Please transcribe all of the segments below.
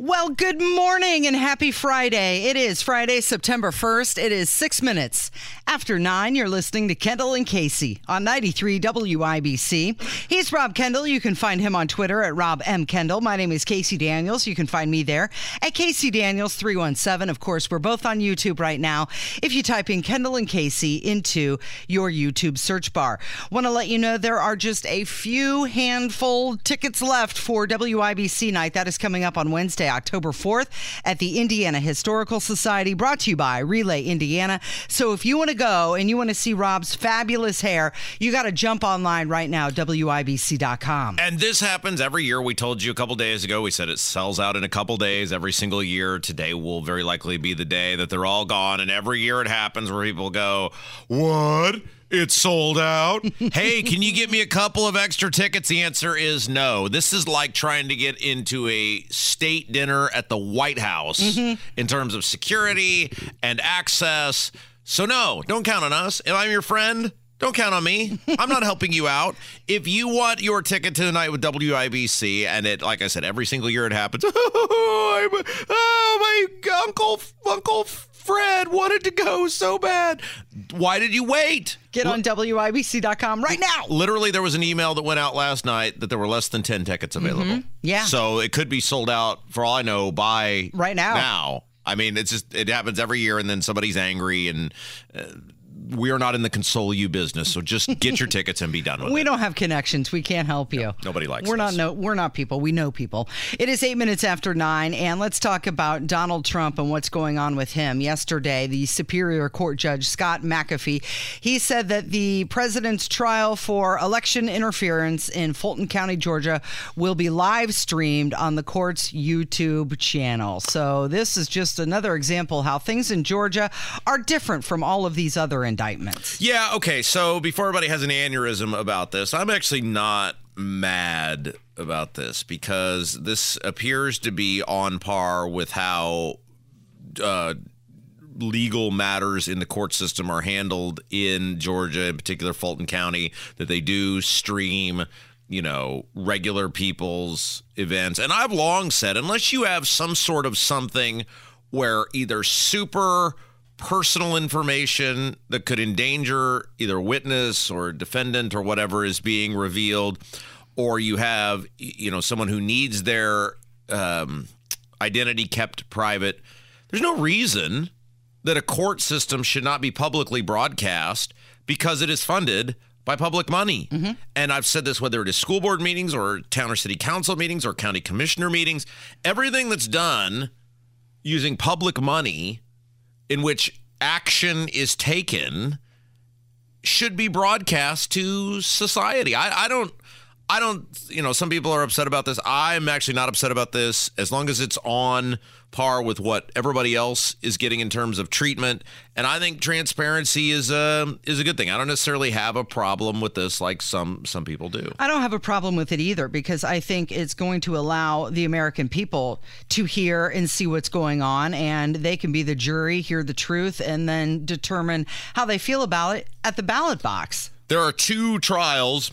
Well, good morning and happy Friday. It is Friday, September 1st. It is 6 minutes after 9. You're listening to Kendall and Casey on 93 WIBC. He's Rob Kendall. You can find him on Twitter at Rob M. Kendall. My name is Casey Daniels. You can find me there at Casey Daniels 317. Of course, we're both on YouTube right now. If you type in Kendall and Casey into your YouTube search bar, want to let you know there are just a few handful tickets left for WIBC night. That is coming up on Wednesday, October 4th at the Indiana Historical Society, brought to you by Relay Indiana. So if you want to go and you want to see Rob's fabulous hair, you got to jump online right now, WIBC.com. And this happens every year. We told you a couple days ago, we said it sells out in a couple days every single year. Today will very likely be the day that they're all gone. And every year it happens where people go, what? It's sold out. Hey, can you get me a couple of extra tickets? The answer is no. This is like trying to get into a state dinner at the White House in terms of security and access. So no, don't count on us. If I'm your friend, don't count on me. I'm not helping you out. If you want your ticket to the night with WIBC, and it, like I said, every single year it happens. My uncle Fred wanted to go so bad. Why did you wait? Get on WIBC.com right now. Literally, there was an email that went out last night that there were less than 10 tickets available. Yeah. So it could be sold out, for all I know, by right now. I mean, it's just, it happens every year, and then somebody's angry, and we are not in the console you business, so just get your tickets and be done with it. We don't have connections. We can't help you. No, nobody likes us. We're not people. We know people. It is 8 minutes after 9, and let's talk about Donald Trump and what's going on with him. Yesterday, the Superior Court Judge Scott McAfee, he said that the president's trial for election interference in Fulton County, Georgia, will be live streamed on the court's YouTube channel. So this is just another example how things in Georgia are different from all of these other indictments. Yeah, okay, so before everybody has an aneurysm about this, I'm actually not mad about this because this appears to be on par with how legal matters in the court system are handled in Georgia, in particular Fulton County, that they do stream, you know, regular people's events. And I've long said, unless you have some sort of something where either super personal information that could endanger either witness or defendant or whatever is being revealed, or you have, you know, someone who needs their identity kept private, there's no reason that a court system should not be publicly broadcast because it is funded by public money. And I've said this, whether it is school board meetings or town or city council meetings or county commissioner meetings, everything that's done using public money in which action is taken should be broadcast to society. I don't, you know, some people are upset about this. I'm actually not upset about this as long as it's on par with what everybody else is getting in terms of treatment. And I think transparency is a good thing. I don't necessarily have a problem with this like some people do. I don't have a problem with it either because I think it's going to allow the American people to hear and see what's going on, and they can be the jury, hear the truth, and then determine how they feel about it at the ballot box. There are two trials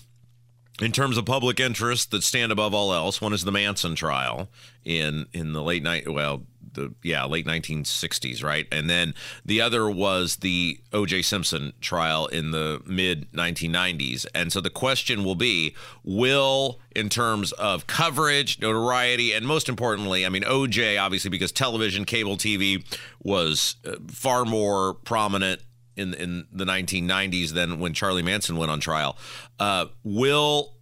in terms of public interest that stand above all else. One is the Manson trial in the late 1960s, right? And then the other was the O.J. Simpson trial in the mid-1990s. And so the question will be, will, in terms of coverage, notoriety, and most importantly, I mean, O.J., obviously, because television, cable TV was far more prominent in the 1990s than when Charlie Manson went on trial. Will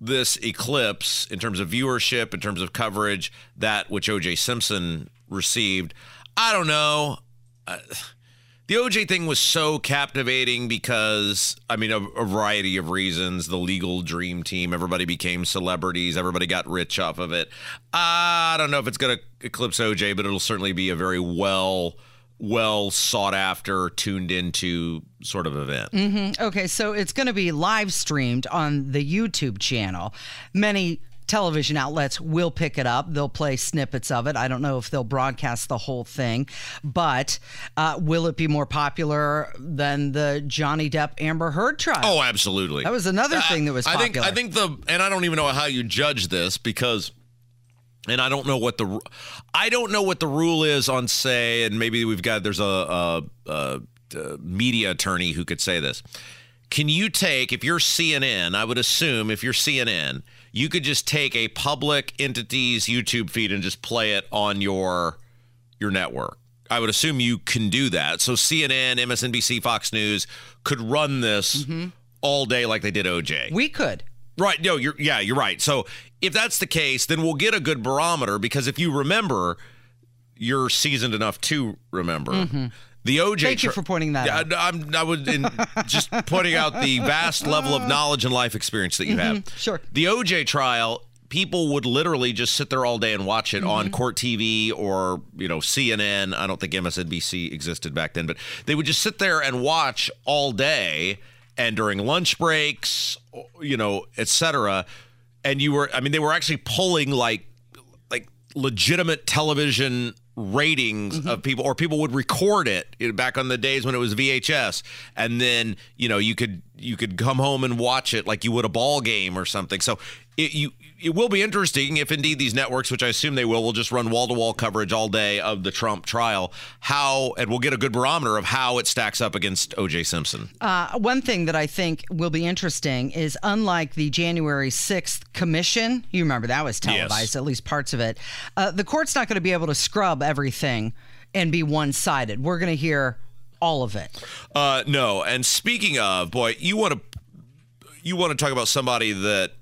this eclipse, in terms of viewership, in terms of coverage, that which O.J. Simpson received? I don't know. The O.J. thing was so captivating because, I mean, a variety of reasons. The legal dream team, everybody became celebrities, everybody got rich off of it. I don't know if it's going to eclipse O.J., but it'll certainly be a very well sought after, tuned into sort of event. Okay, so it's going to be live streamed on the YouTube channel. Many television outlets will pick it up. They'll play snippets of it. I don't know if they'll broadcast the whole thing, but will it be more popular than the Johnny Depp Amber Heard trial? Oh, absolutely. That was another thing that was popular. I think and I don't even know how you judge this because, and I don't know what the rule is on, say, and maybe there's a media attorney who could say this. Can you take, if you're CNN, I would assume if you're CNN, you could just take a public entity's YouTube feed and just play it on your network. I would assume you can do that. So CNN, MSNBC, Fox News could run this all day like they did OJ. We could. Right. No, you're right. So if that's the case, then we'll get a good barometer, because if you remember, you're seasoned enough to remember. The OJ. Thank you for pointing that out. I was just pointing out the vast level of knowledge and life experience that you have. Sure. The OJ trial, people would literally just sit there all day and watch it on Court TV or CNN. I don't think MSNBC existed back then, but they would just sit there and watch all day and during lunch breaks, et cetera. And they were actually pulling like legitimate television ratings of people, or people would record it back on the days when it was VHS, and then you could come home and watch it like you would a ball game or something. So it will be interesting if indeed these networks, which I assume they will just run wall-to-wall coverage all day of the Trump trial, and we'll get a good barometer of how it stacks up against O.J. Simpson. One thing that I think will be interesting is, unlike the January 6th commission, you remember that was televised, at least parts of it, the court's not going to be able to scrub everything and be one-sided. We're going to hear all of it. No, and speaking of, boy, you want to talk about somebody that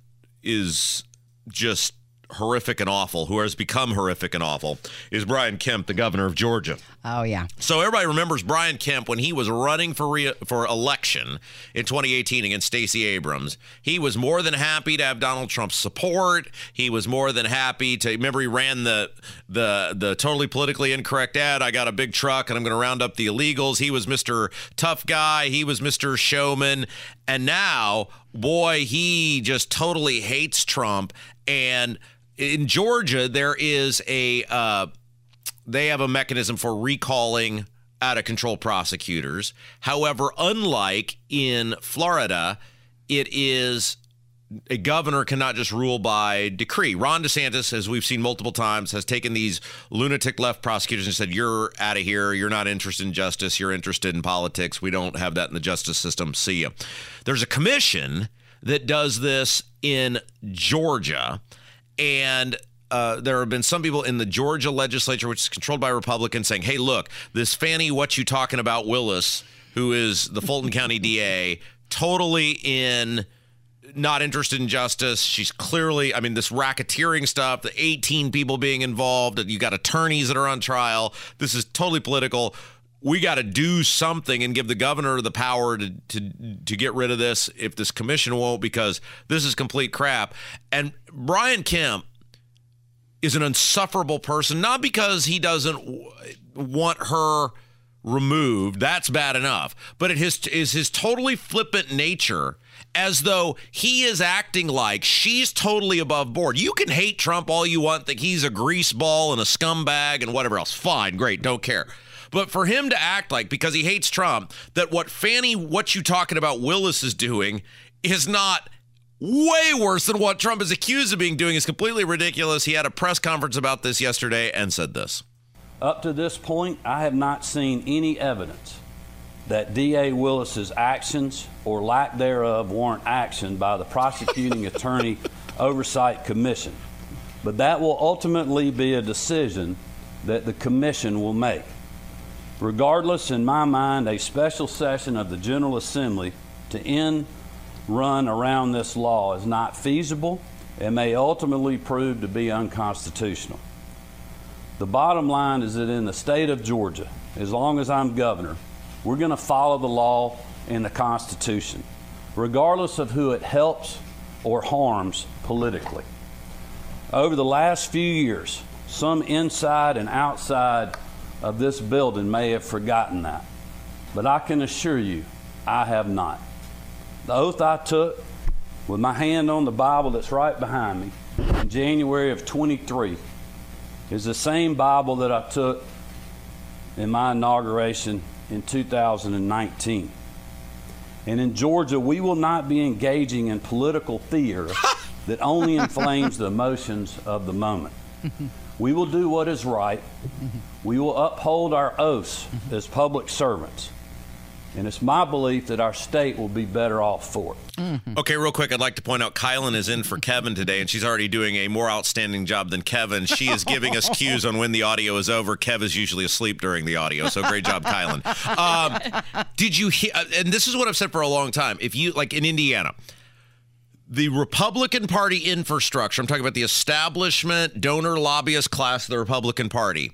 is just horrific and awful, who has become horrific and awful, is Brian Kemp, the governor of Georgia. Oh, yeah. So everybody remembers Brian Kemp when he was running for election in 2018 against Stacey Abrams. He was more than happy to have Donald Trump's support. He was more than happy to, remember, he ran the totally politically incorrect ad, I got a big truck and I'm going to round up the illegals. He was Mr. Tough Guy. He was Mr. Showman. And now, boy, he just totally hates Trump. And in Georgia, there is they have a mechanism for recalling out-of-control prosecutors. However, unlike in Florida, it is a governor cannot just rule by decree. Ron DeSantis, as we've seen multiple times, has taken these lunatic left prosecutors and said, you're out of here. You're not interested in justice. You're interested in politics. We don't have that in the justice system. See ya. There's a commission that does this in Georgia. And there have been some people in the Georgia legislature, which is controlled by Republicans, saying, hey, look, this Fannie, what you talking about, Willis, who is the Fulton County DA, totally not interested in justice. She's clearly, this racketeering stuff, the 18 people being involved, you got attorneys that are on trial. This is totally political. We got to do something and give the governor the power to get rid of this if this commission won't, because this is complete crap. And Brian Kemp is an insufferable person, not because he doesn't want her removed. That's bad enough. But it is his totally flippant nature, as though he is acting like she's totally above board. You can hate Trump all you want, think he's a greaseball and a scumbag and whatever else. Fine, great, don't care. But for him to act like, because he hates Trump, that what Fannie, what you talking about, Willis is doing is not way worse than what Trump is accused of being doing is completely ridiculous. He had a press conference about this yesterday and said this. Up to this point, I have not seen any evidence that DA Willis's actions or lack thereof warrant action by the prosecuting attorney oversight commission. But that will ultimately be a decision that the commission will make. Regardless, in my mind, a special session of the General Assembly to run around this law is not feasible and may ultimately prove to be unconstitutional. The bottom line is that in the state of Georgia, as long as I'm governor, we're going to follow the law and the Constitution, regardless of who it helps or harms politically. Over the last few years, some inside and outside of this building may have forgotten that, but I can assure you I have not. The oath I took with my hand on the Bible that's right behind me in January of 23 is the same Bible that I took in my inauguration in 2019. And in Georgia, we will not be engaging in political theater that only inflames the emotions of the moment. We will do what is right. We will uphold our oaths as public servants. And it's my belief that our state will be better off for it. Mm-hmm. Okay, real quick, I'd like to point out Kylan is in for Kevin today, and she's already doing a more outstanding job than Kevin. She is giving us cues on when the audio is over. Kev is usually asleep during the audio, so great job, Kylan. Did you hear, and this is what I've said for a long time, if you, like in Indiana, the Republican Party infrastructure, I'm talking about the establishment, donor, lobbyist class of the Republican Party,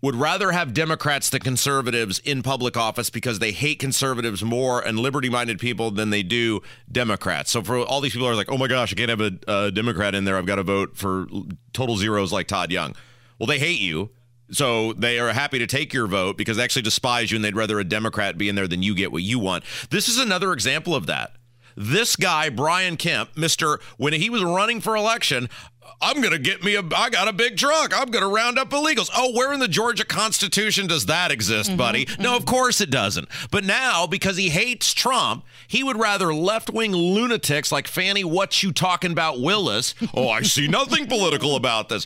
would rather have Democrats than conservatives in public office because they hate conservatives more and liberty-minded people than they do Democrats. So for all these people who are like, oh my gosh, I can't have a Democrat in there. I've got to vote for total zeros like Todd Young. Well, they hate you, so they are happy to take your vote because they actually despise you and they'd rather a Democrat be in there than you get what you want. This is another example of that. This guy, Brian Kemp, Mr. when he was running for election, I'm going to get me I got a big truck. I'm going to round up illegals. Oh, where in the Georgia Constitution does that exist, buddy? No, of course it doesn't. But now, because he hates Trump, he would rather left-wing lunatics like Fannie, what you talking about, Willis? Oh, I see nothing political about this.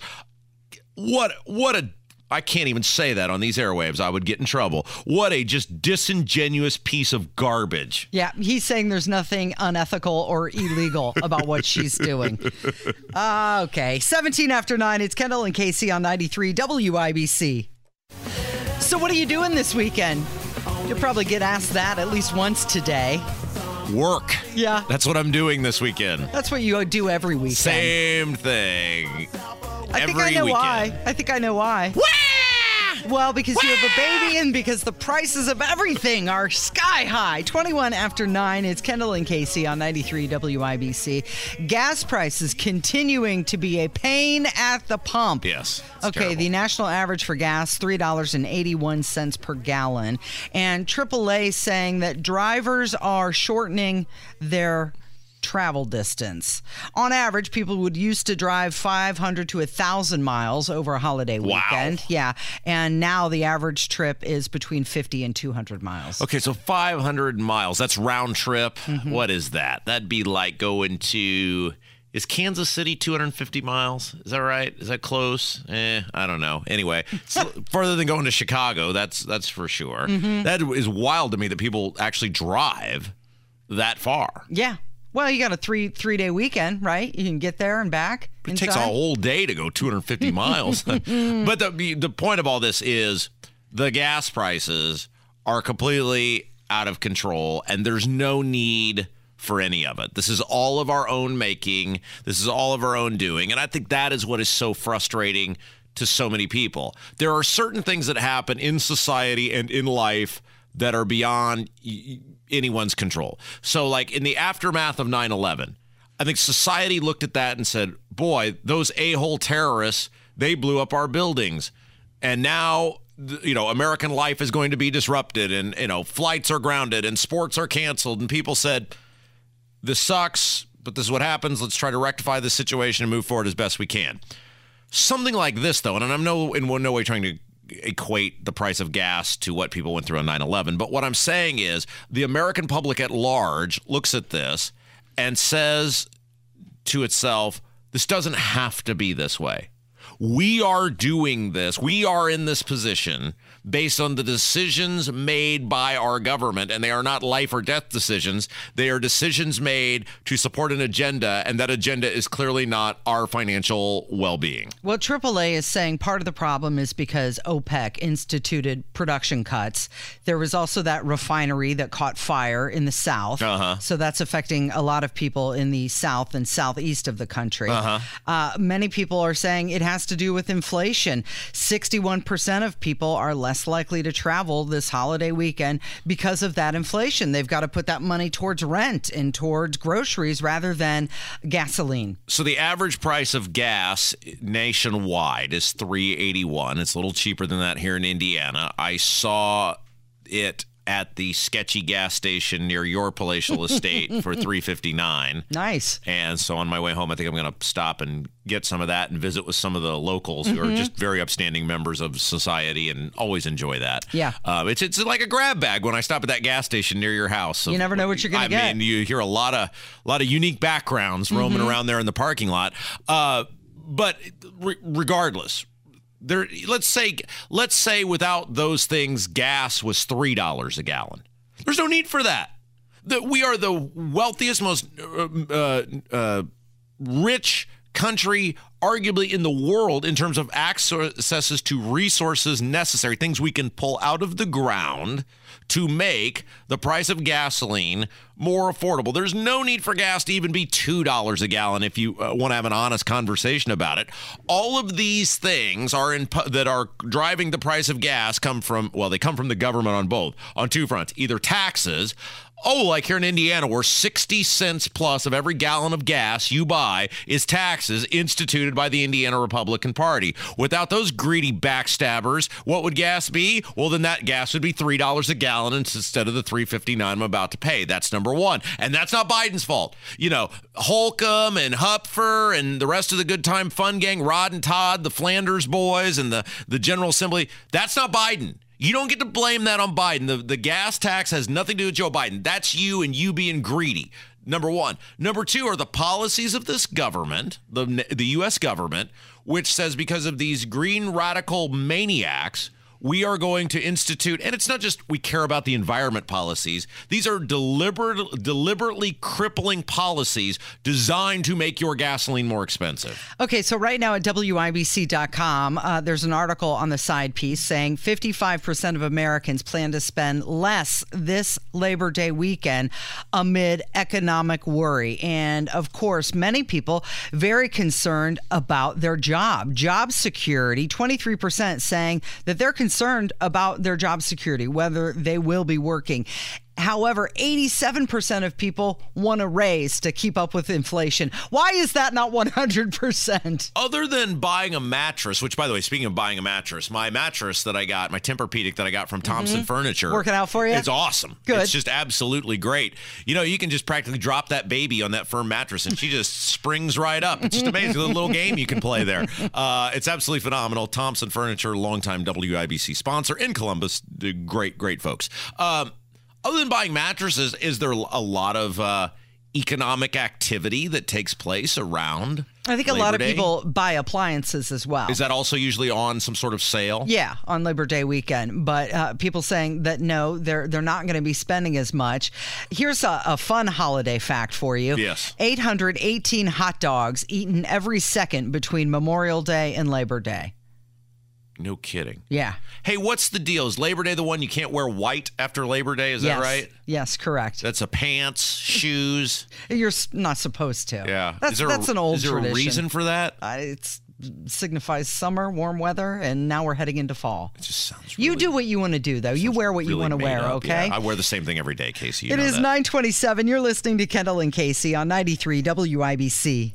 I can't even say that on these airwaves. I would get in trouble. What a just disingenuous piece of garbage. Yeah, he's saying there's nothing unethical or illegal about what she's doing. Okay, 17 after 9, it's Kendall and Casey on 93 WIBC. So what are you doing this weekend? You'll probably get asked that at least once today. Work. Yeah. That's what I'm doing this weekend. That's what you do every weekend. Same thing. I think I know why. Wah! Well, because you have a baby and because the prices of everything are sky high. 21 after 9, it's Kendall and Casey on 93 WIBC. Gas prices continuing to be a pain at the pump. Yes. Okay, terrible. The national average for gas, $3.81 per gallon. And AAA saying that drivers are shortening their travel distance. On average, people would used to drive 500 to 1,000 miles over a holiday weekend. Wow. Yeah. And now the average trip is between 50 and 200 miles. Okay, so 500 miles. That's round trip. Mm-hmm. What is that? That'd be like going to... Is Kansas City 250 miles? Is that right? Is that close? I don't know. Anyway, it's further than going to Chicago. That's for sure. Mm-hmm. That is wild to me that people actually drive that far. Yeah. Well, you got a three-day weekend, right? You can get there and back. It takes a whole day to go 250 miles. But the point of all this is the gas prices are completely out of control, and there's no need for any of it. This is all of our own making. This is all of our own doing. And I think that is what is so frustrating to so many people. There are certain things that happen in society and in life that are beyond anyone's control. So like in the aftermath of 9/11, I think society looked at that and said, boy, those a-hole terrorists, they blew up our buildings. And now, you know, American life is going to be disrupted and, you know, flights are grounded and sports are canceled. And people said, this sucks, but this is what happens. Let's try to rectify the situation and move forward as best we can. Something like this, though, and I'm in no way trying to equate the price of gas to what people went through on 9/11. But what I'm saying is the American public at large looks at this and says to itself, this doesn't have to be this way. We are doing this. We are in this position based on the decisions made by our government, and they are not life or death decisions. They are decisions made to support an agenda, and that agenda is clearly not our financial well-being. Well, AAA is saying part of the problem is because OPEC instituted production cuts. There was also that refinery that caught fire in the South. Uh-huh. So that's affecting a lot of people in the South and Southeast of the country. Uh-huh. Many people are saying it has to do with inflation. 61% of people are less likely to travel this holiday weekend because of that inflation. They've got to put that money towards rent and towards groceries rather than gasoline. So the average price of gas nationwide is $3.81. It's a little cheaper than that here in Indiana. I saw it at the sketchy gas station near your palatial estate for $3.59. Nice. And so on my way home, I think I'm going to stop and get some of that and visit with some of the locals who are just very upstanding members of society and always enjoy that. Yeah. It's like a grab bag when I stop at that gas station near your house. You never know what you're going to get. I mean, you hear a lot of unique backgrounds roaming around there in the parking lot. But regardless, there, let's say without those things, gas was $3 a gallon. There's no need for that. We are the wealthiest, most rich country, arguably in the world, in terms of access to resources necessary, things we can pull out of the ground to make the price of gasoline more affordable. There's no need for gas to even be $2 a gallon if you want to have an honest conversation about it. All of these things that are driving the price of gas come from the government on two fronts, either taxes. Oh, like here in Indiana, where 60 cents plus of every gallon of gas you buy is taxes instituted by the Indiana Republican Party. Without those greedy backstabbers, what would gas be? Well, then that gas would be $3 a gallon instead of the $3.59 I'm about to pay. That's number one. And that's not Biden's fault. You know, Holcomb and Hupfer and the rest of the good time fun gang, Rod and Todd, the Flanders boys and the General Assembly, that's not Biden. You don't get to blame that on Biden. The gas tax has nothing to do with Joe Biden. That's you and you being greedy, number one. Number two are the policies of this government, the U.S. government, which says because of these green radical maniacs, we are going to institute, and it's not just we care about the environment policies. These are deliberately crippling policies designed to make your gasoline more expensive. Okay, so right now at WIBC.com, there's an article on the side piece saying 55% of Americans plan to spend less this Labor Day weekend amid economic worry. And of course, many people very concerned about their job security, 23% saying that they're concerned about their job security, whether they will be working. However, 87% of people want a raise to keep up with inflation. Why is that not 100%? Other than buying a mattress, which, by the way, speaking of buying a mattress, my mattress that I got, my Tempur-Pedic that I got from Thompson Furniture. Working out for you? It's awesome. Good. It's just absolutely great. You know, you can just practically drop that baby on that firm mattress and she just springs right up. It's just amazing. The little game you can play there. It's absolutely phenomenal. Thompson Furniture, longtime WIBC sponsor in Columbus. Great, great folks. Other than buying mattresses, is there a lot of economic activity that takes place around? I think a lot of people buy appliances as well. Is that also usually on some sort of sale? Yeah, on Labor Day weekend. But people saying that no, they're not going to be spending as much. Here's a fun holiday fact for you. Yes. 818 hot dogs eaten every second between Memorial Day and Labor Day. No kidding. Yeah. Hey, what's the deal? Is Labor Day the one you can't wear white after Labor Day? Is that right? Yes, correct. That's a pants, shoes. You're not supposed to. Yeah. That's an old tradition. Is there a reason for that? It signifies summer, warm weather, and now we're heading into fall. It just sounds really... You do what you want to do, though. You wear what you want to wear, okay? Yeah. I wear the same thing every day, Casey. It is 9:27. You're listening to Kendall and Casey on 93 WIBC.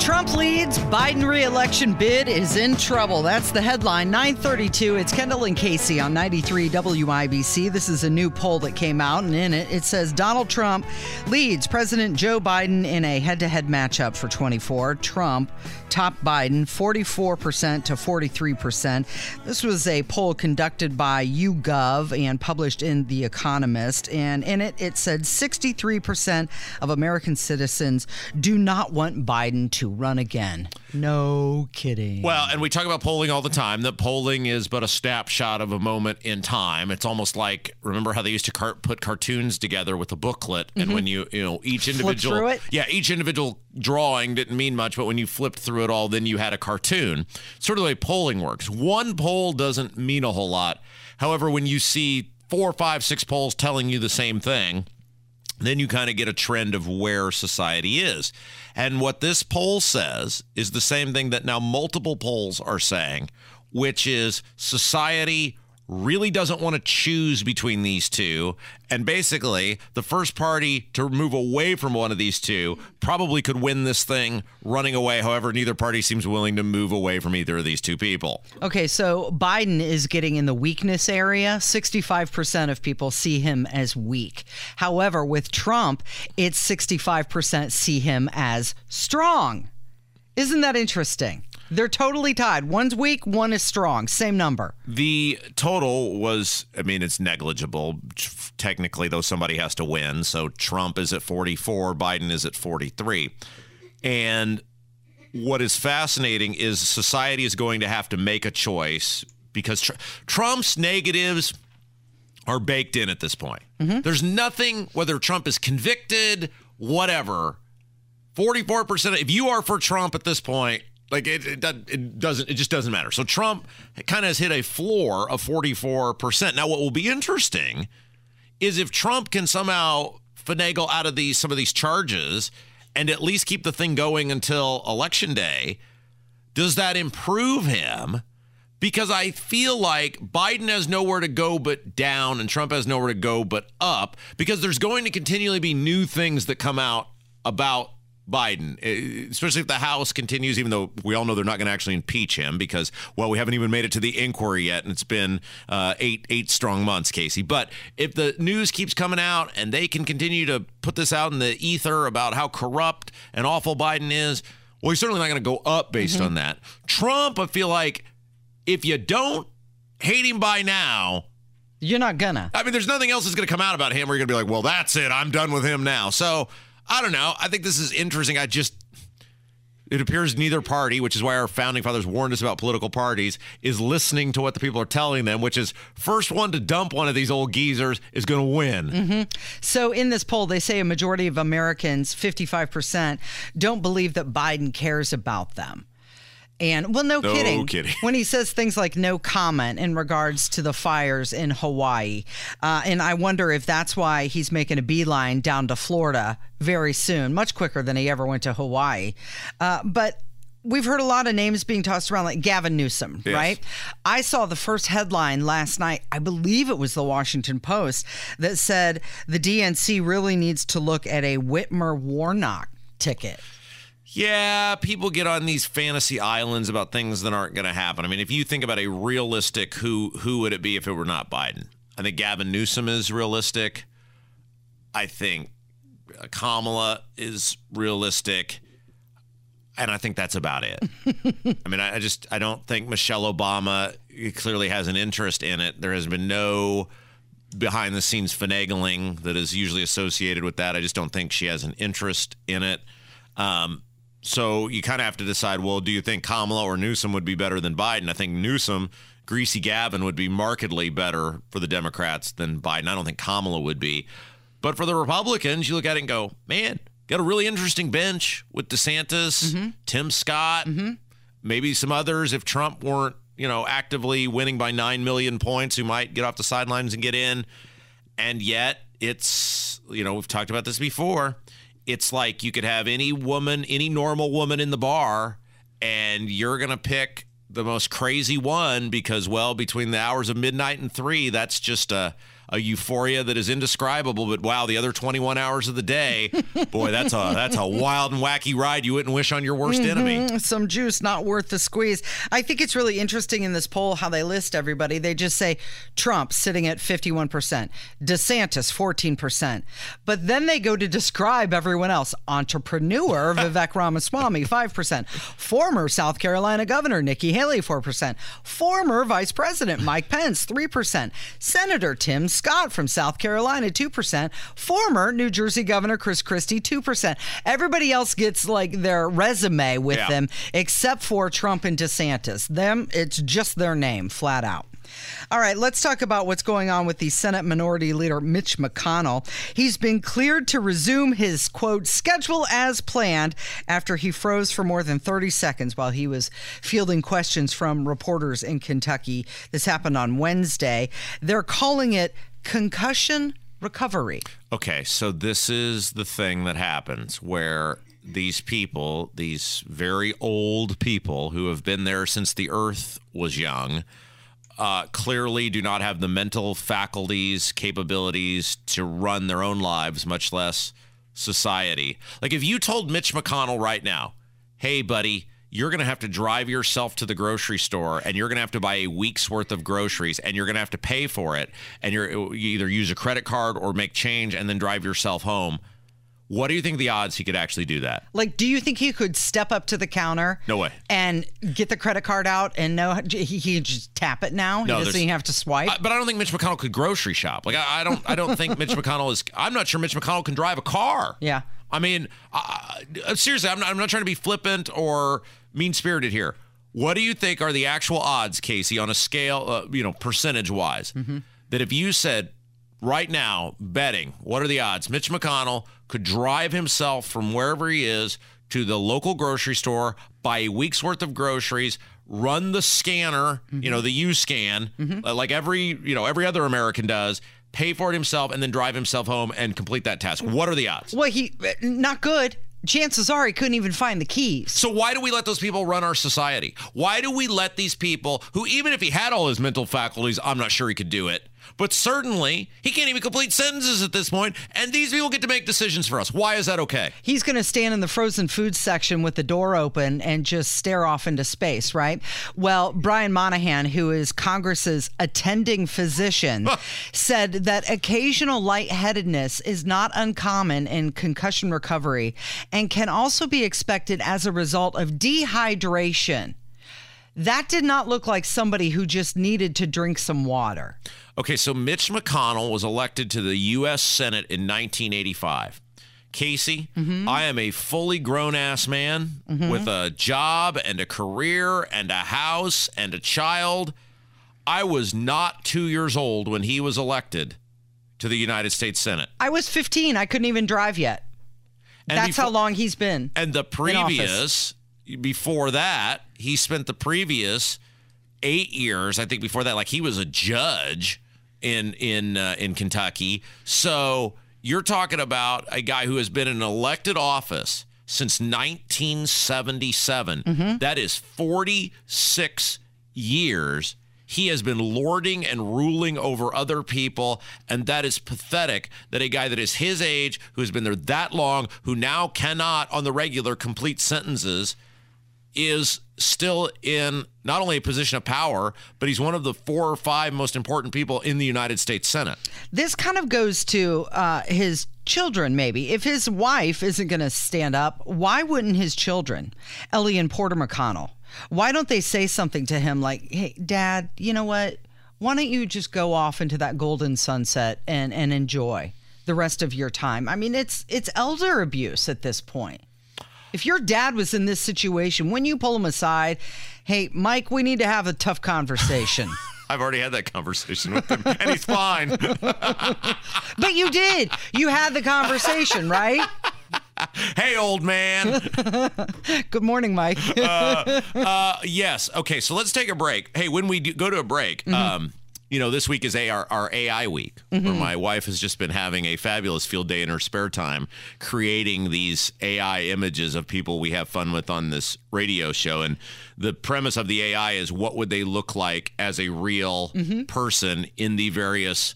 Trump leads, Biden re-election bid is in trouble. That's the headline, 9:32. It's Kendall and Casey on 93 WIBC. This is a new poll that came out, and in it, it says Donald Trump leads President Joe Biden in a head-to-head matchup for 24. Trump topped Biden 44% to 43%. This was a poll conducted by YouGov and published in The Economist, and in it, it said 63% of American citizens do not want Biden to run again. No kidding. Well, and we talk about polling all the time. That polling is but a snapshot of a moment in time. It's almost like, remember how they used to put cartoons together with a booklet, and when you each individual drawing didn't mean much, but when you flipped through it all, then you had a cartoon. Sort of the way polling works. One poll doesn't mean a whole lot. However, when you see 4, 5, 6 polls telling you the same thing, then you kind of get a trend of where society is. And what this poll says is the same thing that now multiple polls are saying, which is society really doesn't want to choose between these two. And basically, the first party to move away from one of these two probably could win this thing running away. However, neither party seems willing to move away from either of these two people. Okay, so Biden is getting in the weakness area. 65% of people see him as weak. However, with Trump, it's 65% see him as strong. Isn't that interesting? They're totally tied. One's weak, one is strong. Same number. The total was, I mean, it's negligible. Technically, though, somebody has to win. So Trump is at 44, Biden is at 43. And what is fascinating is society is going to have to make a choice because Trump's negatives are baked in at this point. Mm-hmm. There's nothing, whether Trump is convicted, whatever, 44%, if you are for Trump at this point, like it just doesn't matter. So Trump kind of has hit a floor of 44%. Now, what will be interesting is if Trump can somehow finagle out of some of these charges and at least keep the thing going until Election Day, does that improve him? Because I feel like Biden has nowhere to go but down and Trump has nowhere to go but up, because there's going to continually be new things that come out about Biden, especially if the House continues, even though we all know they're not going to actually impeach him because, well, we haven't even made it to the inquiry yet, and it's been eight strong months, Casey. But if the news keeps coming out and they can continue to put this out in the ether about how corrupt and awful Biden is, well, he's certainly not going to go up based on that. Trump, I feel like if you don't hate him by now, you're not gonna. I mean, there's nothing else that's going to come out about him where you're going to be like, well, that's it. I'm done with him now. So I don't know. I think this is interesting. It appears neither party, which is why our founding fathers warned us about political parties, is listening to what the people are telling them, which is first one to dump one of these old geezers is going to win. Mm-hmm. So in this poll, they say a majority of Americans, 55%, don't believe that Biden cares about them. And, well, no kidding. When he says things like no comment in regards to the fires in Hawaii. And I wonder if that's why he's making a beeline down to Florida very soon, much quicker than he ever went to Hawaii. But we've heard a lot of names being tossed around, like Gavin Newsom, yes, right? I saw the first headline last night, I believe it was the Washington Post, that said the DNC really needs to look at a Whitmer Warnock ticket. Yeah, people get on these fantasy islands about things that aren't going to happen. I mean, if you think about a realistic who would it be if it were not Biden? I think Gavin Newsom is realistic. I think Kamala is realistic. And I think that's about it. I mean, I don't think Michelle Obama clearly has an interest in it. There has been no behind-the-scenes finagling that is usually associated with that. I just don't think she has an interest in it. So you kind of have to decide, well, do you think Kamala or Newsom would be better than Biden? I think Newsom, greasy Gavin, would be markedly better for the Democrats than Biden. I don't think Kamala would be. But for the Republicans, you look at it and go, man, got a really interesting bench with DeSantis, Tim Scott, maybe some others if Trump weren't, actively winning by 9 million points, who might get off the sidelines and get in. And yet it's, we've talked about this before. It's like you could have any woman, any normal woman in the bar, and you're going to pick the most crazy one because, well, between the hours of midnight and 3, that's just a euphoria that is indescribable. But, wow, the other 21 hours of the day, boy, that's a wild and wacky ride you wouldn't wish on your worst enemy. Some juice not worth the squeeze. I think it's really interesting in this poll how they list everybody. They just say Trump sitting at 51%, DeSantis 14%. But then they go to describe everyone else. Entrepreneur Vivek Ramaswamy 5%, former South Carolina Governor Nikki Haley 4%, former Vice President Mike Pence 3%, Senator Tim Scott from South Carolina 2%, former New Jersey Governor Chris Christie 2%. Everybody else gets like their resume with them except for Trump and DeSantis. Them, it's just their name flat out. All right, let's talk about what's going on with the Senate Minority Leader Mitch McConnell. He's been cleared to resume his, quote, schedule as planned after he froze for more than 30 seconds while he was fielding questions from reporters in Kentucky. This happened on Wednesday. They're calling it concussion recovery. Okay, so this is the thing that happens where these people, these very old people who have been there since the earth was young, clearly do not have the mental faculties, capabilities to run their own lives, much less society. Like if you told Mitch McConnell right now, hey, buddy, you're going to have to drive yourself to the grocery store and you're going to have to buy a week's worth of groceries and you're going to have to pay for it. And you either use a credit card or make change and then drive yourself home. What do you think the odds he could actually do that? Like, do you think he could step up to the counter? No way. And get the credit card out and he just tap it now? No, he doesn't even have to swipe? But I don't think Mitch McConnell could grocery shop. Like, I don't think Mitch McConnell is, I'm not sure Mitch McConnell can drive a car. Yeah. I mean, seriously, I'm not trying to be flippant or mean-spirited here. What do you think are the actual odds, Casey, on a scale, percentage-wise, that if you said, right now, betting, what are the odds Mitch McConnell could drive himself from wherever he is to the local grocery store, buy a week's worth of groceries, run the scanner, the U-Scan, like every other American does, pay for it himself, and then drive himself home and complete that task? What are the odds? Well, not good. Chances are he couldn't even find the keys. So why do we let those people run our society? Why do we let these people who, even if he had all his mental faculties, I'm not sure he could do it, but certainly he can't even complete sentences at this point, and these people get to make decisions for us. Why is that okay? He's going to stand in the frozen food section with the door open and just stare off into space, right? Well, Brian Monahan, who is Congress's attending physician, said that occasional lightheadedness is not uncommon in concussion recovery and can also be expected as a result of dehydration. That did not look like somebody who just needed to drink some water. Okay, so Mitch McConnell was elected to the U.S. Senate in 1985. Casey, I am a fully grown-ass man with a job and a career and a house and a child. I was not 2 years old when he was elected to the United States Senate. I was 15. I couldn't even drive yet. And that's how long he's been. And the previous... Before that, he spent the previous 8 years, I think before that, like he was a judge in Kentucky. So you're talking about a guy who has been in elected office since 1977. That is 46 years. He has been lording and ruling over other people, and that is pathetic that a guy that is his age, who has been there that long, who now cannot on the regular complete sentences, is still in not only a position of power, but he's one of the 4 or 5 most important people in the United States Senate. This kind of goes to his children, maybe. If his wife isn't going to stand up, why wouldn't his children, Ellie and Porter McConnell, why don't they say something to him like, hey, Dad, you know what? Why don't you just go off into that golden sunset and enjoy the rest of your time? I mean, it's elder abuse at this point. If your dad was in this situation, when you pull him aside, hey, Mike, we need to have a tough conversation. I've already had that conversation with him, and he's fine. But you did. You had the conversation, right? Hey, old man. Good morning, Mike. Yes. Okay, so let's take a break. Hey, when we go to a break, this week is our AI week, where my wife has just been having a fabulous field day in her spare time, creating these AI images of people we have fun with on this radio show. And the premise of the AI is, what would they look like as a real person in the various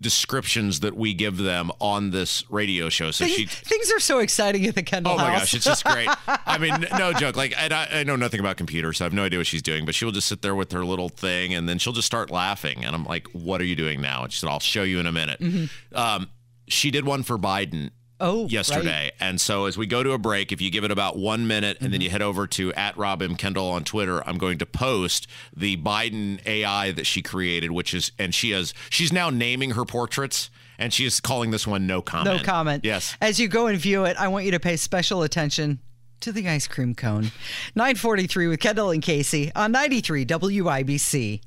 descriptions that we give them on this radio show. So things are so exciting at the Kendall house. Oh my gosh, it's just great. I mean, no joke. Like, and I know nothing about computers, so I have no idea what she's doing, but she'll just sit there with her little thing and then she'll just start laughing. And I'm like, what are you doing now? And she said, I'll show you in a minute. She did one for Biden yesterday. Right. And so as we go to a break, if you give it about 1 minute and then you head over to @RobMKendall on Twitter, I'm going to post the Biden AI that she created, which is, and she's now naming her portraits. And she is calling this one No Comment. No Comment. Yes. As you go and view it, I want you to pay special attention to the ice cream cone. 943 with Kendall and Casey on 93 WIBC.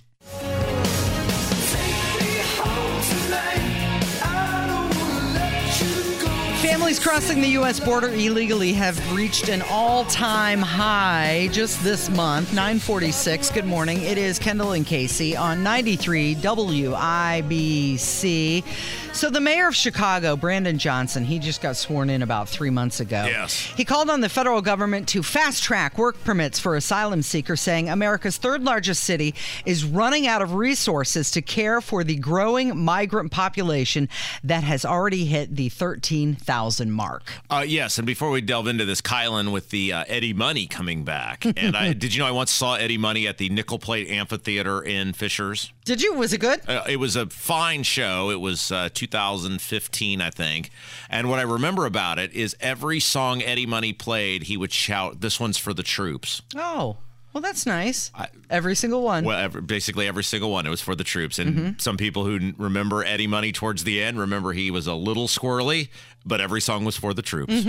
Families crossing the U.S. border illegally have reached an all-time high just this month, 946. Good morning. It is Kendall and Casey on 93 WIBC. So the mayor of Chicago, Brandon Johnson, he just got sworn in about 3 months ago. Yes. He called on the federal government to fast-track work permits for asylum seekers, saying America's third largest city is running out of resources to care for the growing migrant population that has already hit the 13,000 mark. Yes, and before we delve into this, Kylan with the Eddie Money coming back. And did you know I once saw Eddie Money at the Nickel Plate Amphitheater in Fishers? Did you? Was it good? It was a fine show. It was 2015, I think. And what I remember about it is every song Eddie Money played, he would shout, "This one's for the troops." Oh. Well, that's nice. Every single one. Well, basically every single one. It was for the troops. And some people who remember Eddie Money towards the end remember he was a little squirrely, but every song was for the troops.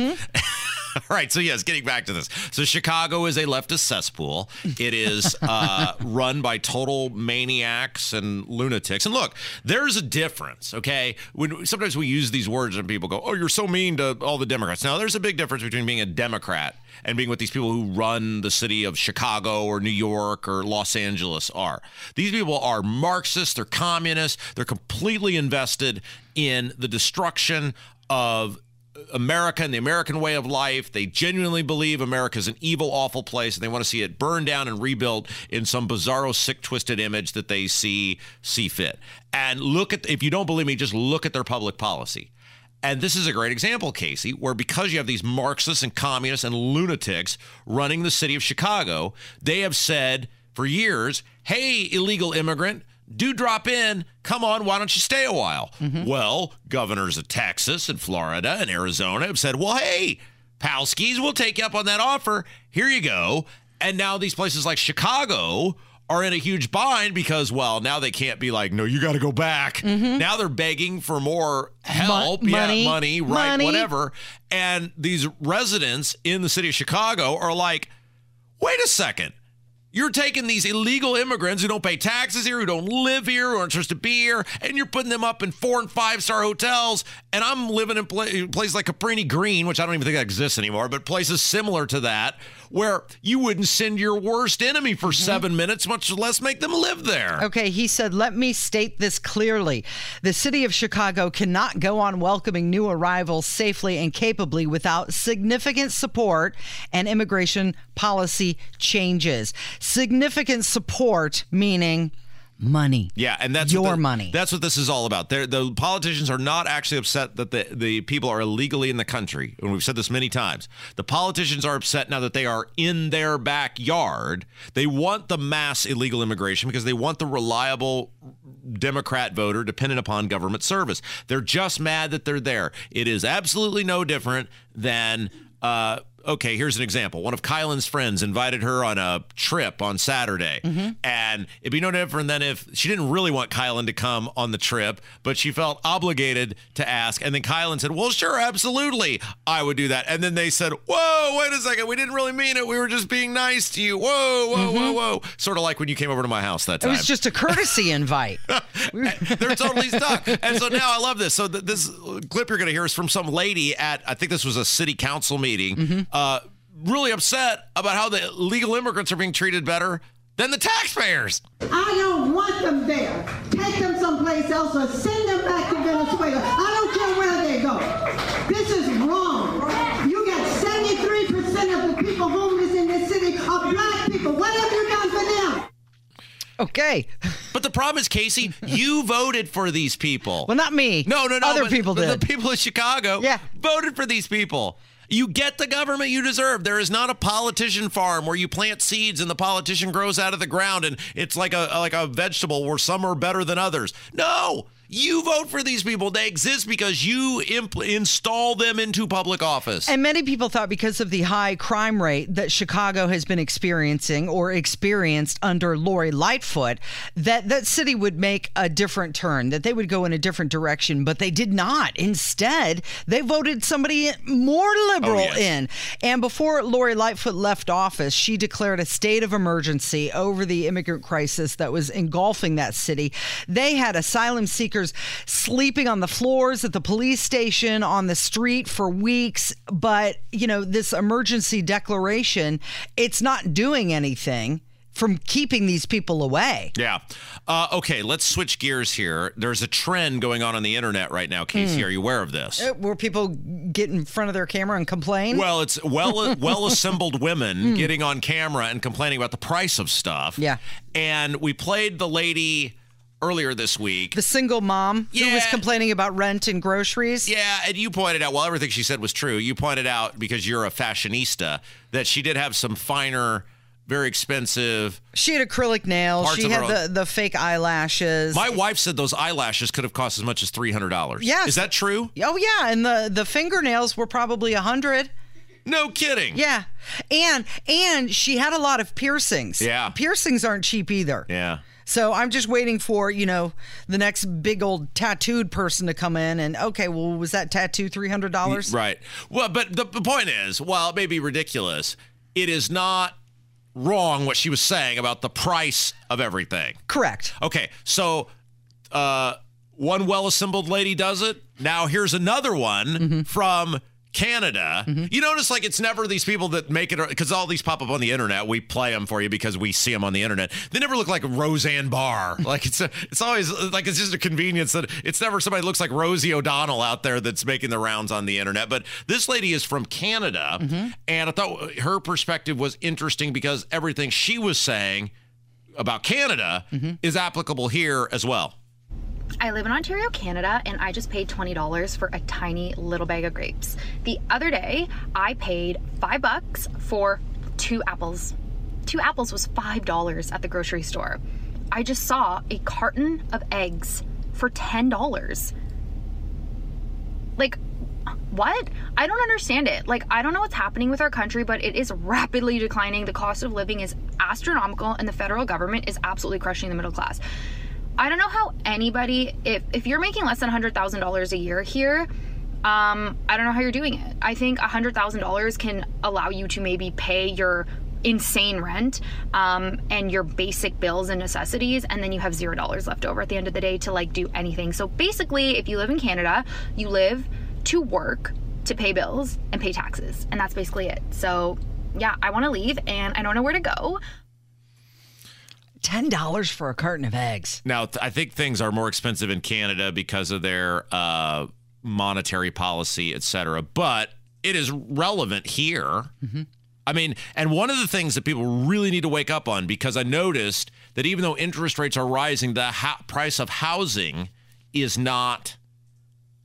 All right. So, yes, getting back to this. So Chicago is a leftist cesspool. It is run by total maniacs and lunatics. And look, there's a difference, okay? Sometimes we use these words and people go, "Oh, you're so mean to all the Democrats." Now, there's a big difference between being a Democrat and being what these people who run the city of Chicago or New York or Los Angeles are. These people are Marxists, they're communists, they're completely invested in the destruction of America and the American way of life. They genuinely believe America's an evil, awful place, and they want to see it burned down and rebuilt in some bizarro, sick, twisted image that they see fit. And look at, if you don't believe me, just look at their public policy. And this is a great example, Casey, where because you have these Marxists and communists and lunatics running the city of Chicago, they have said for years, "Hey, illegal immigrant, do drop in. Come on, why don't you stay a while?" Well, governors of Texas and Florida and Arizona have said, "Well, hey, Palskis, we'll take you up on that offer. Here you go." And now these places like Chicago are in a huge bind because, well, now they can't be like, "No, you got to go back." Now they're begging for more help, money, whatever. And these residents in the city of Chicago are like, "Wait a second. You're taking these illegal immigrants who don't pay taxes here, who don't live here, who aren't supposed to be here, and you're putting them up in 4- and 5-star hotels, and I'm living in places like Cabrini Green," which I don't even think that exists anymore, but places similar to that, where you wouldn't send your worst enemy for 7 minutes, much less make them live there. Okay, he said, "Let me state this clearly. The city of Chicago cannot go on welcoming new arrivals safely and capably without significant support and immigration policy changes." Significant support, meaning money. Yeah, and that's your money. That's what this is all about. The politicians are not actually upset that the people are illegally in the country, and we've said this many times. The politicians are upset now that they are in their backyard. They want the mass illegal immigration because they want the reliable Democrat voter dependent upon government service. They're just mad that they're there. It is absolutely no different than... Okay, here's an example. One of Kylan's friends invited her on a trip on Saturday. And it'd be no different than if she didn't really want Kylan to come on the trip, but she felt obligated to ask. And then Kylan said, "Well, sure, absolutely, I would do that." And then they said, "Whoa, wait a second. We didn't really mean it. We were just being nice to you. Whoa, whoa, whoa, whoa." Sort of like when you came over to my house that time. It was just a courtesy invite. They're totally stuck. And so now I love this. So this clip you're going to hear is from some lady at, I think this was a city council meeting. Really upset about how the illegal immigrants are being treated better than the taxpayers. "I don't want them there. Take them someplace else or send them back to Venezuela. I don't care where they go. This is wrong. You got 73% of the people homeless in this city are black people. What have you done for them?" Okay. But the problem is, Casey, you voted for these people. Well, not me. No. Other people did. The people of Chicago voted for these people. You get the government you deserve. There is not a politician farm where you plant seeds and the politician grows out of the ground and it's like a vegetable where some are better than others. No, you vote for these people. They exist because you install them into public office. And many people thought because of the high crime rate that Chicago has been experiencing or experienced under Lori Lightfoot, that city would make a different turn, that they would go in a different direction, but they did not. Instead, they voted somebody more liberal in. And before Lori Lightfoot left office, she declared a state of emergency over the immigrant crisis that was engulfing that city. They had asylum seekers protesters sleeping on the floors at the police station, on the street for weeks. But, you know, this emergency declaration, it's not doing anything from keeping these people away. Yeah. Okay, let's switch gears here. There's a trend going on the internet right now. Casey, are you aware of this? Where people get in front of their camera and complain? Well, it's well-assembled women getting on camera and complaining about the price of stuff. Yeah. And we played the lady earlier this week. The single mom who was complaining about rent and groceries. Yeah, and you pointed out, well, everything she said was true. You pointed out, because you're a fashionista, that she did have some finer... very expensive. She had acrylic nails. She had the fake eyelashes. My wife said those eyelashes could have cost as much as $300. Yes. Is that true? Oh, yeah. And the fingernails were probably $100. No kidding. Yeah. And she had a lot of piercings. Yeah. Piercings aren't cheap either. Yeah. So I'm just waiting for, you know, the next big old tattooed person to come in and, okay, well, was that tattoo $300? Right. Well, but the point is, while it may be ridiculous, it is not wrong what she was saying about the price of everything. Correct. Okay, so one well-assembled lady does it. Now here's another one from Canada. You notice, like, it's never these people that make it, because all these pop up on the internet. We play them for you because we see them on the internet. They never look like Roseanne Barr. Like, it's always like, it's just a convenience that it's never somebody looks like Rosie O'Donnell out there that's making the rounds on the internet. But this lady is from Canada, and I thought her perspective was interesting because everything she was saying about Canada is applicable here as well. I live in Ontario, Canada, and I just paid $20 for a tiny little bag of grapes. The other day, I paid $5 for two apples. Two apples was $5 at the grocery store. I just saw a carton of eggs for $10. Like, what? I don't understand it. Like, I don't know what's happening with our country, but it is rapidly declining. The cost of living is astronomical, and the federal government is absolutely crushing the middle class. I don't know how anybody, if you're making less than $100,000 a year here, I don't know how you're doing it. I think $100,000 can allow you to maybe pay your insane rent and your basic bills and necessities, and then you have $0 left over at the end of the day to, like, do anything. So basically, if you live in Canada, you live to work, to pay bills, and pay taxes, and that's basically it. So yeah, I want to leave, and I don't know where to go. $10 for a carton of eggs. Now, I think things are more expensive in Canada because of their monetary policy, et cetera. But it is relevant here. I mean, and one of the things that people really need to wake up on, because I noticed that even though interest rates are rising, the price of housing is not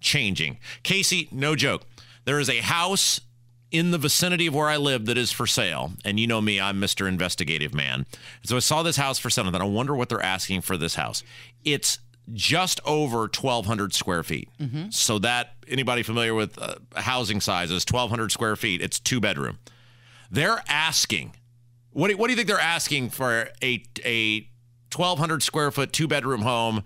changing. Casey, no joke. There is a house in the vicinity of where I live that is for sale. And you know me, I'm Mr. Investigative Man. So I saw this house for sale, and then I wonder what they're asking for this house. It's just over 1,200 square feet. So that, anybody familiar with housing sizes, 1,200 square feet, it's two bedroom. They're asking, what do you think they're asking for a 1,200 square foot two bedroom home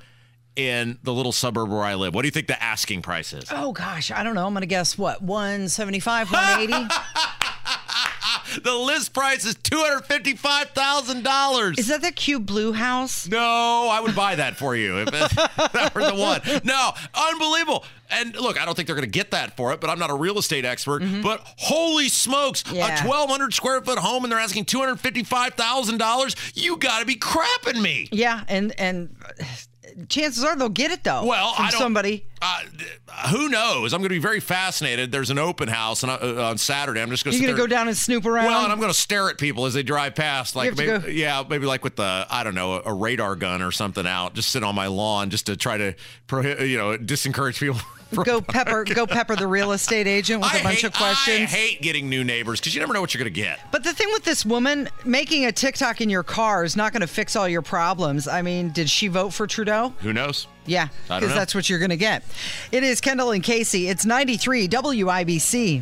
in the little suburb where I live? What do you think the asking price is? Oh, gosh. I don't know. I'm going to guess, what, 175, 180? The list price is $255,000. Is that the Cube Blue house? No, I would buy that for you if that were the one. No, unbelievable. And look, I don't think they're going to get that for it, but I'm not a real estate expert. But holy smokes, a 1,200 square foot home, and they're asking $255,000? You got to be crapping me. Yeah, and chances are they'll get it, though. Well, from somebody. Who knows? I'm going to be very fascinated. There's an open house on Saturday. I'm just going to. You're going to go down and snoop around. Well, and I'm going to stare at people as they drive past, like maybe like with the, I don't know, a radar gun or something out, just sit on my lawn, just to try to disencourage people. Go pepper the real estate agent with a bunch of questions. I hate getting new neighbors because you never know what you're going to get. But the thing with this woman, making a TikTok in your car is not going to fix all your problems. I mean, did she vote for Trudeau? Who knows? Yeah, because that's what you're going to get. It is Kendall and Casey. It's 93 WIBC.